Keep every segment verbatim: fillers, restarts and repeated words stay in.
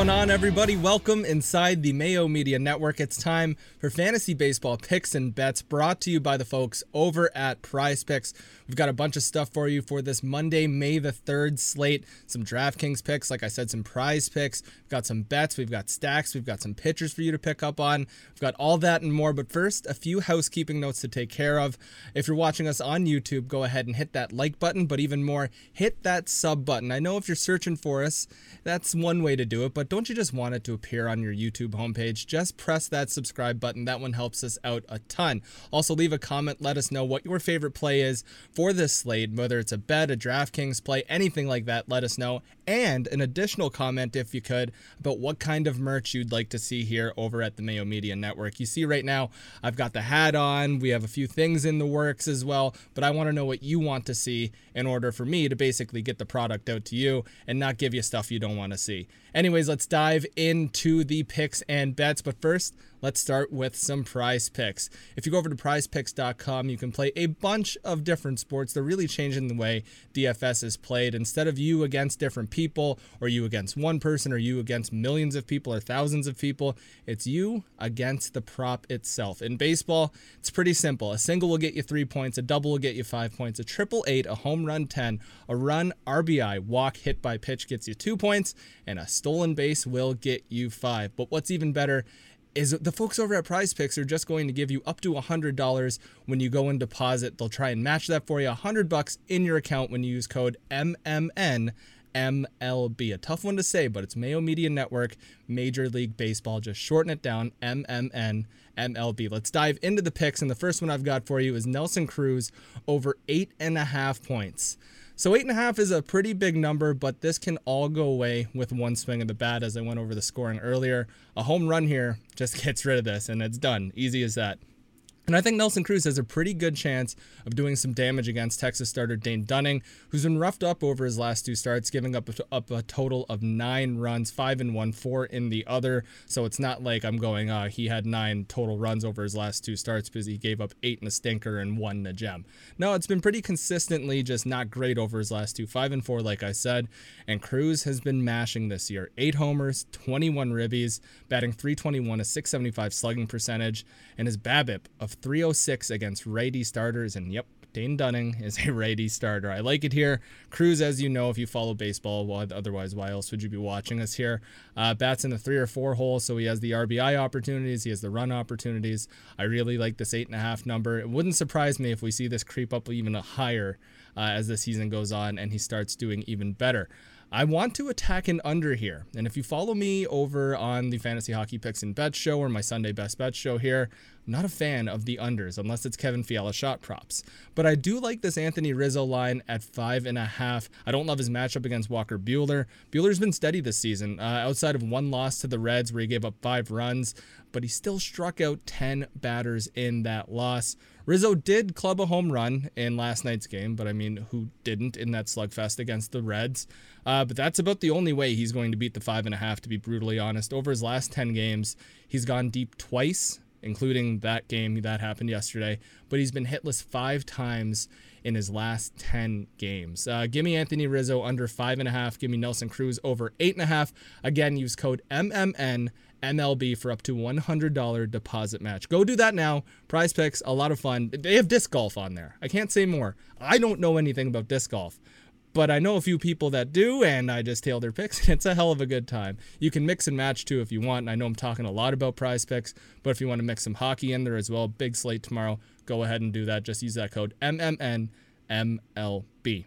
going on, everybody? Welcome inside the Mayo Media Network. It's time for fantasy baseball picks and bets, brought to you by the folks over at Prize Picks. We've got a bunch of stuff for you for this Monday, May the third slate. Some DraftKings picks, like I said, some Prize Picks. We've got some bets, we've got stacks, we've got some pitchers for you to pick up on. We've got all that and more, but first, a few housekeeping notes to take care of. If you're watching us on YouTube, go ahead and hit that like button, but even more, hit that sub button. I know if you're searching for us, that's one way to do it, but don't you just want it to appear on your YouTube homepage? Just press that subscribe button. That one helps us out a ton. Also, leave a comment. Let us know what your favorite play is for this slate, whether it's a bet, a DraftKings play, anything like that. Let us know. And an additional comment, if you could, about what kind of merch you'd like to see here over at the Mayo Media Network. You see right now, I've got the hat on. We have a few things in the works as well, but I want to know what you want to see in order for me to basically get the product out to you and not give you stuff you don't want to see. Anyways, let's dive into the picks and bets, but first, let's start with some Prize Picks. If you go over to prize picks dot com, you can play a bunch of different sports. They're really changing the way D F S is played. Instead of you against different people, or you against one person, or you against millions of people, or thousands of people, it's you against the prop itself. In baseball, it's pretty simple. A single will get you three points, a double will get you five points, a triple eight, a home run ten, a run, R B I, walk, hit by pitch gets you two points, and a stolen base will get you five. But what's even better is the folks over at Prize Picks are just going to give you up to one hundred dollars when you go and deposit. They'll try and match that for you, one hundred bucks in your account when you use code M M N M L B. A tough one to say, but it's Mayo Media Network, Major League Baseball. Just shorten it down, M M N M L B. Let's dive into the picks, and the first one I've got for you is Nelson Cruz over eight and a half points. So eight and a half is a pretty big number, but this can all go away with one swing of the bat, as I went over the scoring earlier. A home run here just gets rid of this, and it's done. Easy as that. And I think Nelson Cruz has a pretty good chance of doing some damage against Texas starter Dane Dunning, who's been roughed up over his last two starts, giving up a, up a total of nine runs, five in one, four in the other. So it's not like I'm going, uh, he had nine total runs over his last two starts because he gave up eight in a stinker and one in a gem. No, it's been pretty consistently just not great over his last two, five and four, like I said. And Cruz has been mashing this year. Eight homers, twenty-one ribbies, batting three twenty-one, a six seventy-five slugging percentage, and his BABIP of three oh six against righty starters, and yep, Dane Dunning is a righty starter. I like it here. Cruz, as you know, if you follow baseball, well, otherwise, why else would you be watching us here? Uh, bats in the three or four hole, so he has the R B I opportunities. He has the run opportunities. I really like this eight and a half number. It wouldn't surprise me if we see this creep up even higher uh, as the season goes on and he starts doing even better. I want to attack an under here, and if you follow me over on the Fantasy Hockey Picks and Bet show or my Sunday Best Bet show here, I'm not a fan of the unders unless it's Kevin Fiala shot props. But I do like this Anthony Rizzo line at five and a half. I don't love his matchup against Walker Bueller. Bueller's been steady this season, uh, outside of one loss to the Reds where he gave up five runs, but he still struck out ten batters in that loss. Rizzo did club a home run in last night's game, but I mean, who didn't in that slugfest against the Reds? Uh, but that's about the only way he's going to beat the five and a half, to be brutally honest. Over his last ten games, he's gone deep twice, including that game that happened yesterday, but he's been hitless five times in his last ten games. Uh, give me Anthony Rizzo under five and a half. Give me Nelson Cruz over eight and a half. Again, use code M M N M L B for up to one hundred dollars deposit match. Go do that now. Prize Picks, a lot of fun. They have disc golf on there. I can't say more. I don't know anything about disc golf, but I know a few people that do, and I just tail their picks, and it's a hell of a good time. You can mix and match, too, if you want. And I know I'm talking a lot about Prize Picks, but if you want to mix some hockey in there as well, big slate tomorrow, go ahead and do that. Just use that code M M N M L B.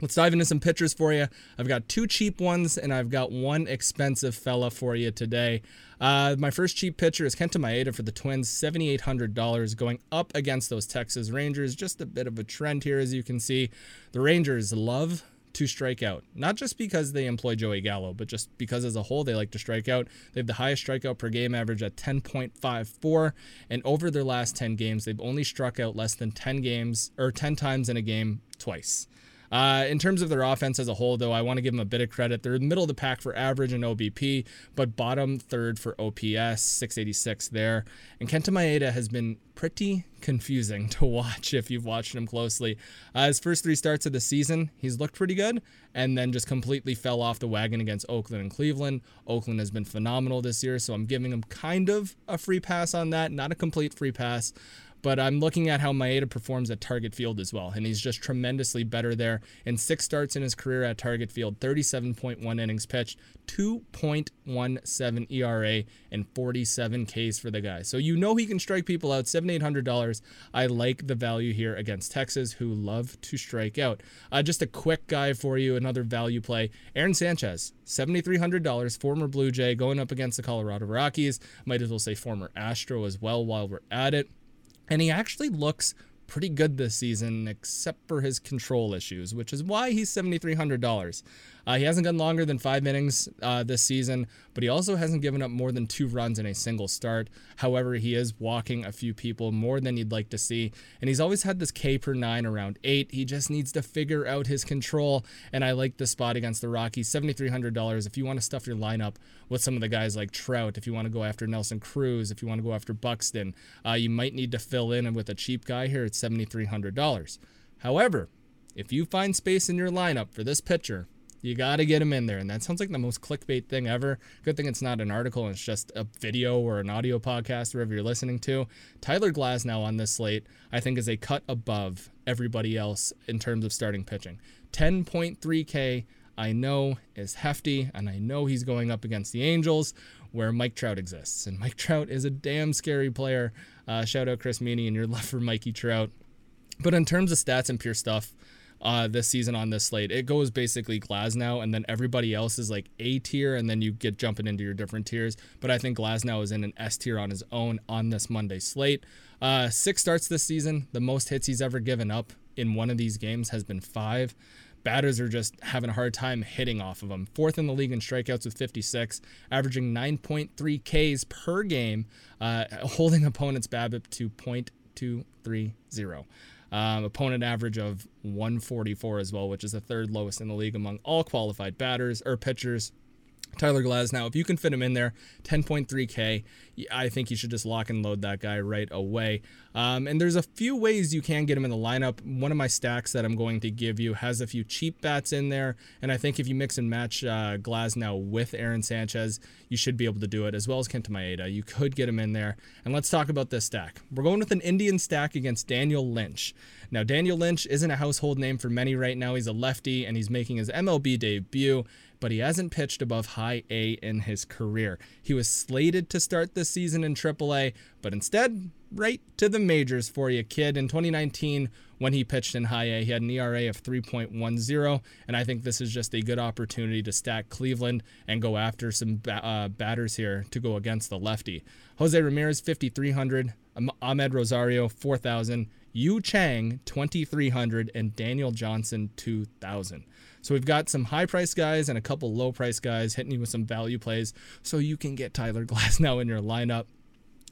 Let's dive into some pitchers for you. I've got two cheap ones, and I've got one expensive fella for you today. Uh, my first cheap pitcher is Kenta Maeda for the Twins, seven thousand eight hundred dollars, going up against those Texas Rangers. Just a bit of a trend here, as you can see. The Rangers love to strike out, not just because they employ Joey Gallo, but just because as a whole they like to strike out. They have the highest strikeout per game average at ten point five four, and over their last ten games, they've only struck out less than ten games or ten times in a game twice. Uh, in terms of their offense as a whole, though, I want to give them a bit of credit. They're middle of the pack for average and O B P, but bottom third for O P S, six eighty-six there. And Kenta Maeda has been pretty confusing to watch if you've watched him closely. Uh, his first three starts of the season, he's looked pretty good, and then just completely fell off the wagon against Oakland and Cleveland. Oakland has been phenomenal this year, so I'm giving him kind of a free pass on that, not a complete free pass. But I'm looking at how Maeda performs at Target Field as well, and he's just tremendously better there. In six starts in his career at Target Field, thirty-seven point one innings pitched, two point one seven E R A, and forty-seven Ks for the guy. So you know he can strike people out, seven thousand eight hundred dollars. I like the value here against Texas, who love to strike out. Uh, just a quick guy for you, another value play. Aaron Sanchez, seven thousand three hundred dollars, former Blue Jay, going up against the Colorado Rockies. Might as well say former Astro as well while we're at it. And he actually looks pretty good this season, except for his control issues, which is why he's seven thousand three hundred dollars. Uh, he hasn't gone longer than five innings uh, this season, but he also hasn't given up more than two runs in a single start. However, he is walking a few people more than you'd like to see, and he's always had this K per nine around eight. He just needs to figure out his control, and I like the spot against the Rockies, seven thousand three hundred dollars. If you want to stuff your lineup with some of the guys like Trout, if you want to go after Nelson Cruz, if you want to go after Buxton, uh, you might need to fill in with a cheap guy here at seven thousand three hundred dollars. However, if you find space in your lineup for this pitcher, you got to get him in there. And that sounds like the most clickbait thing ever. Good thing it's not an article and it's just a video or an audio podcast, wherever you're listening to. Tyler Glasnow on this slate, I think, is a cut above everybody else in terms of starting pitching. ten point three K, I know, is hefty, and I know he's going up against the Angels, where Mike Trout exists. And Mike Trout is a damn scary player. Uh, shout out Chris Meaney and your love for Mikey Trout. But in terms of stats and pure stuff, Uh, this season on this slate, it goes basically Glasnow, and then everybody else is like A tier, and then you get jumping into your different tiers. But I think Glasnow is in an S tier on his own on this Monday slate. Uh, six starts this season. The most hits he's ever given up in one of these games has been five. Batters are just having a hard time hitting off of him. Fourth in the league in strikeouts with fifty-six, averaging nine point three Ks per game, uh, holding opponents' BABIP to point two three zero. Um, opponent average of one forty-four as well, which is the third lowest in the league among all qualified batters or pitchers. Tyler Glasnow, if you can fit him in there, ten point three K, I think you should just lock and load that guy right away. Um, and there's a few ways you can get him in the lineup. One of my stacks that I'm going to give you has a few cheap bats in there, and I think if you mix and match uh, Glasnow with Aaron Sanchez, you should be able to do it, as well as Kenta Maeda. You could get him in there. And let's talk about this stack. We're going with an Indian stack against Daniel Lynch. Now, Daniel Lynch isn't a household name for many right now. He's a lefty, and he's making his M L B debut, but he hasn't pitched above high A in his career. He was slated to start this season in triple A, but instead, right to the majors for you, kid. In twenty nineteen, when he pitched in high A, he had an E R A of three point one zero, and I think this is just a good opportunity to stack Cleveland and go after some ba- uh, batters here to go against the lefty. Jose Ramirez, five thousand three hundred dollars. Amed Rosario, four thousand dollars. Yu Chang, two thousand three hundred dollars. And Daniel Johnson, two thousand dollars. So we've got some high-priced guys and a couple low-priced guys hitting you with some value plays, so you can get Tyler Glasnow in your lineup.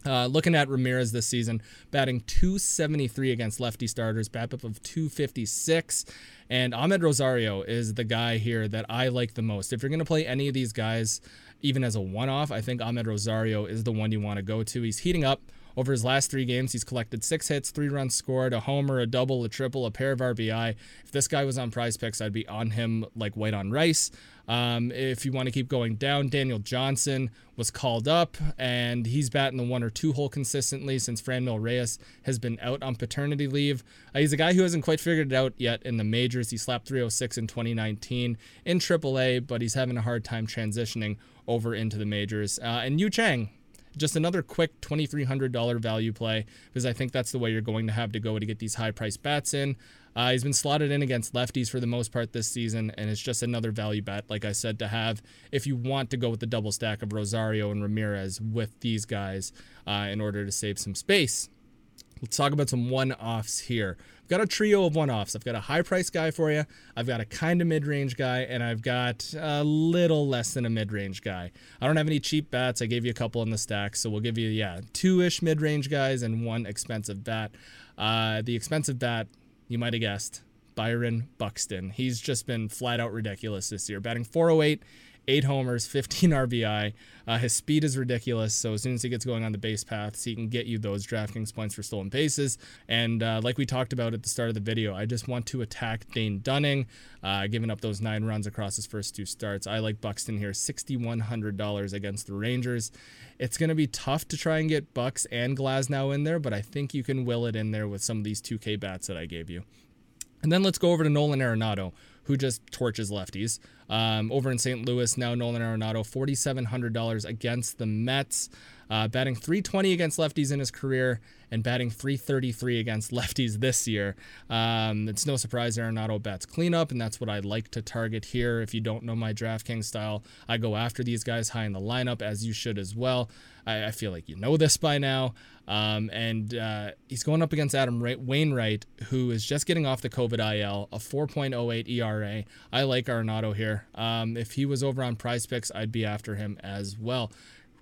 Uh, looking at Ramirez this season, batting two seventy-three against lefty starters, BABIP of two fifty-six, and Amed Rosario is the guy here that I like the most. If you're going to play any of these guys, even as a one-off, I think Amed Rosario is the one you want to go to. He's heating up. Over his last three games, he's collected six hits, three runs scored, a homer, a double, a triple, a pair of R B I. If this guy was on Prize Picks, I'd be on him like white on rice. Um, if you want to keep going down, Daniel Johnson was called up, and he's batting the one or two hole consistently since Franmil Reyes has been out on paternity leave. Uh, he's a guy who hasn't quite figured it out yet in the majors. He slapped three oh six in twenty nineteen in triple A, but he's having a hard time transitioning over into the majors. Uh, and Yu Chang, just another quick two thousand three hundred dollars value play, because I think that's the way you're going to have to go to get these high-priced bats in. Uh, he's been slotted in against lefties for the most part this season, and it's just another value bat, like I said, to have if you want to go with the double stack of Rosario and Ramirez with these guys uh, in order to save some space. Let's talk about some one-offs here. I've got a trio of one-offs. I've got a high-priced guy for you. I've got a kind of mid-range guy, and I've got a little less than a mid-range guy. I don't have any cheap bats. I gave you a couple in the stack, so we'll give you, yeah, two-ish mid-range guys and one expensive bat. Uh, the expensive bat, you might have guessed, Byron Buxton. He's just been flat out ridiculous this year, batting four oh eight, eight homers, fifteen R B I. Uh, his speed is ridiculous, so as soon as he gets going on the base paths, he can get you those DraftKings points for stolen bases. And uh, like we talked about at the start of the video, I just want to attack Dane Dunning, uh, giving up those nine runs across his first two starts. I like Buxton here, six thousand one hundred dollars against the Rangers. It's going to be tough to try and get Bucks and Glasnow in there, but I think you can will it in there with some of these two K bats that I gave you. And then let's go over to Nolan Arenado, who just torches lefties. Um, over in Saint Louis now, Nolan Arenado, four thousand seven hundred dollars against the Mets, uh, batting three twenty against lefties in his career and batting three thirty-three against lefties this year. Um, it's no surprise Arenado bats cleanup, and that's what I like to target here. If you don't know my DraftKings style, I go after these guys high in the lineup, as you should as well. I, I feel like you know this by now. Um, and uh, he's going up against Adam Wainwright, who is just getting off the COVID I L, a four point oh eight E R A. I like Arenado here. Um, if he was over on Prize Picks, I'd be after him as well.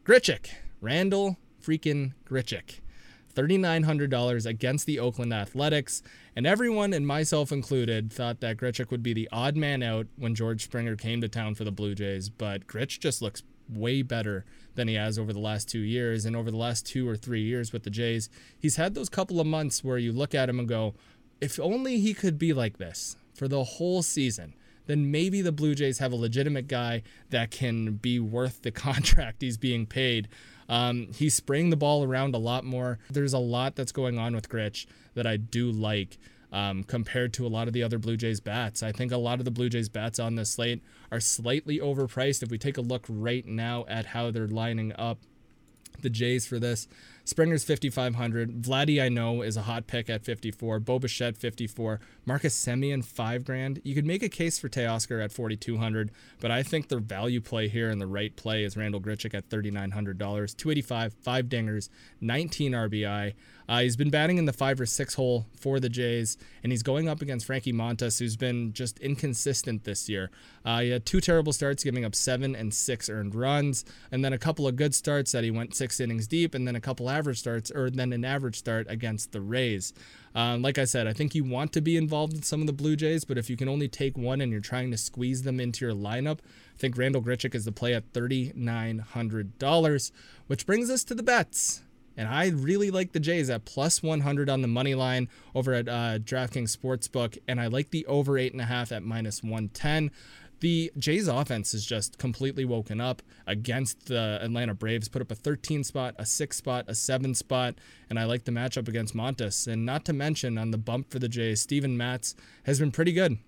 Grichuk, Randall freaking Grichuk, three thousand nine hundred dollars against the Oakland Athletics, and everyone, and myself included, thought that Grichuk would be the odd man out when George Springer came to town for the Blue Jays, but Grich just looks way better than he has over the last two years, and over the last two or three years with the Jays, he's had those couple of months where you look at him and go, if only he could be like this for the whole season, then maybe the Blue Jays have a legitimate guy that can be worth the contract he's being paid. Um, he's spraying the ball around a lot more. There's a lot that's going on with Grich that I do like um, compared to a lot of the other Blue Jays bats. I think a lot of the Blue Jays bats on this slate are slightly overpriced. If we take a look right now at how they're lining up the Jays for this, Springer's fifty-five hundred. Vladdy, I know, is a hot pick at fifty-four. Bo Bichette, fifty-four. Marcus Semien, five grand. You could make a case for Teoscar at forty-two hundred, but I think the value play here and the right play is Randall Grichuk at thirty-nine hundred dollars. two eighty-five, five dingers, nineteen R B I. Uh, he's been batting in the five or six hole for the Jays, and he's going up against Frankie Montas, who's been just inconsistent this year. Uh, he had two terrible starts, giving up seven and six earned runs, and then a couple of good starts that he went six innings deep, and then a couple average starts, or then an average start against the Rays. Um, like I said, I think you want to be involved in some of the Blue Jays, but if you can only take one and you're trying to squeeze them into your lineup, I think Randall Grichuk is the play at thirty-nine hundred dollars, which brings us to the bets. And I really like the Jays at plus one hundred on the money line over at uh, DraftKings Sportsbook, and I like the over eight point five at minus one ten. The Jays offense is just completely woken up against the Atlanta Braves, put up a thirteen spot, a six spot, a seven spot, and I like the matchup against Montas. And not to mention on the bump for the Jays, Steven Matz has been pretty good.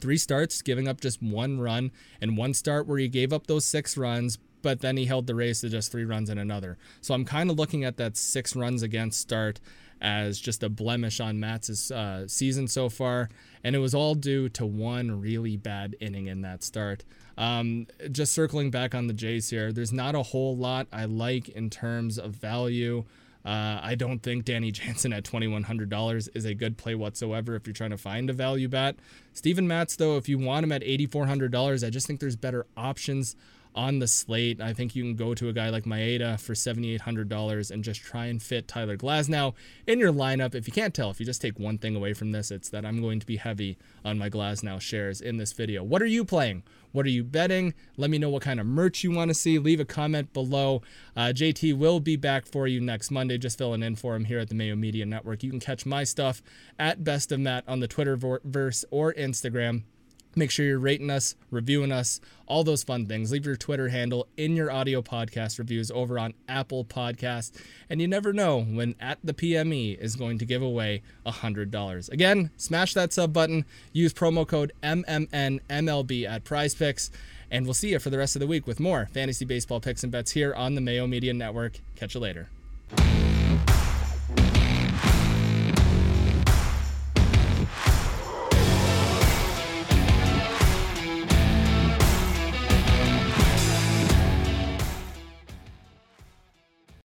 Three starts, giving up just one run, and one start where he gave up those six runs, but then he held the Rays to just three runs in another. So I'm kind of looking at that six runs against start as just a blemish on Matz's uh, season so far, and it was all due to one really bad inning in that start. Um, just circling back on the Jays here, there's not a whole lot I like in terms of value. Uh, I don't think Danny Jansen at twenty-one hundred dollars is a good play whatsoever if you're trying to find a value bat. Steven Matz, though, if you want him at eighty-four hundred dollars, I just think there's better options on the slate. I think you can go to a guy like Maeda for seven thousand eight hundred dollars and just try and fit Tyler Glasnow in your lineup. If you can't tell, if you just take one thing away from this, it's that I'm going to be heavy on my Glasnow shares in this video. What are you playing? What are you betting? Let me know what kind of merch you want to see. Leave a comment below. Uh, J T will be back for you next Monday, just filling in for him here at the Mayo Media Network. You can catch my stuff at Best of Matt on the Twitterverse or Instagram. Make sure you're rating us, reviewing us, all those fun things. Leave your Twitter handle in your audio podcast reviews over on Apple Podcasts. And you never know when At The P M E is going to give away one hundred dollars. Again, smash that sub button. Use promo code M M N M L B at PrizePicks. And we'll see you for the rest of the week with more fantasy baseball picks and bets here on the Mayo Media Network. Catch you later.